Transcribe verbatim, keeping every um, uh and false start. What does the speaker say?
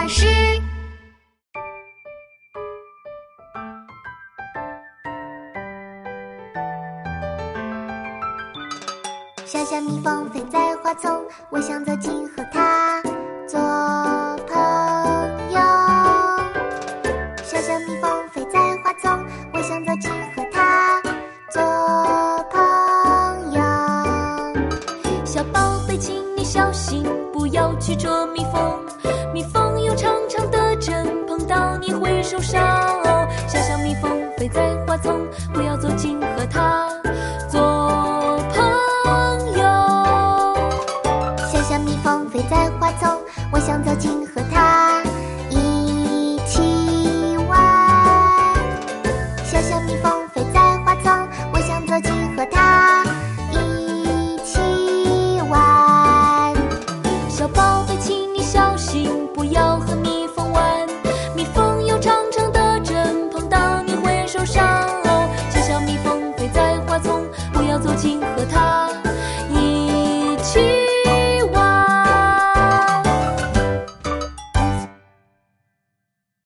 老师，小小蜜蜂飞在花丛，我想走近和它做朋友。小小蜜蜂飞在花丛，我想走近和它做朋友。小宝贝，请你小心，不要去捉蜜蜂，蜜蜂有长长的针，碰到你会受伤哦。小小蜜蜂飞在花丛，不要走近和它做朋友。小小蜜蜂飞在花丛，我想走近和它一起玩。小小蜜蜂飞在花丛，我想走近和它一起玩。小宝贝。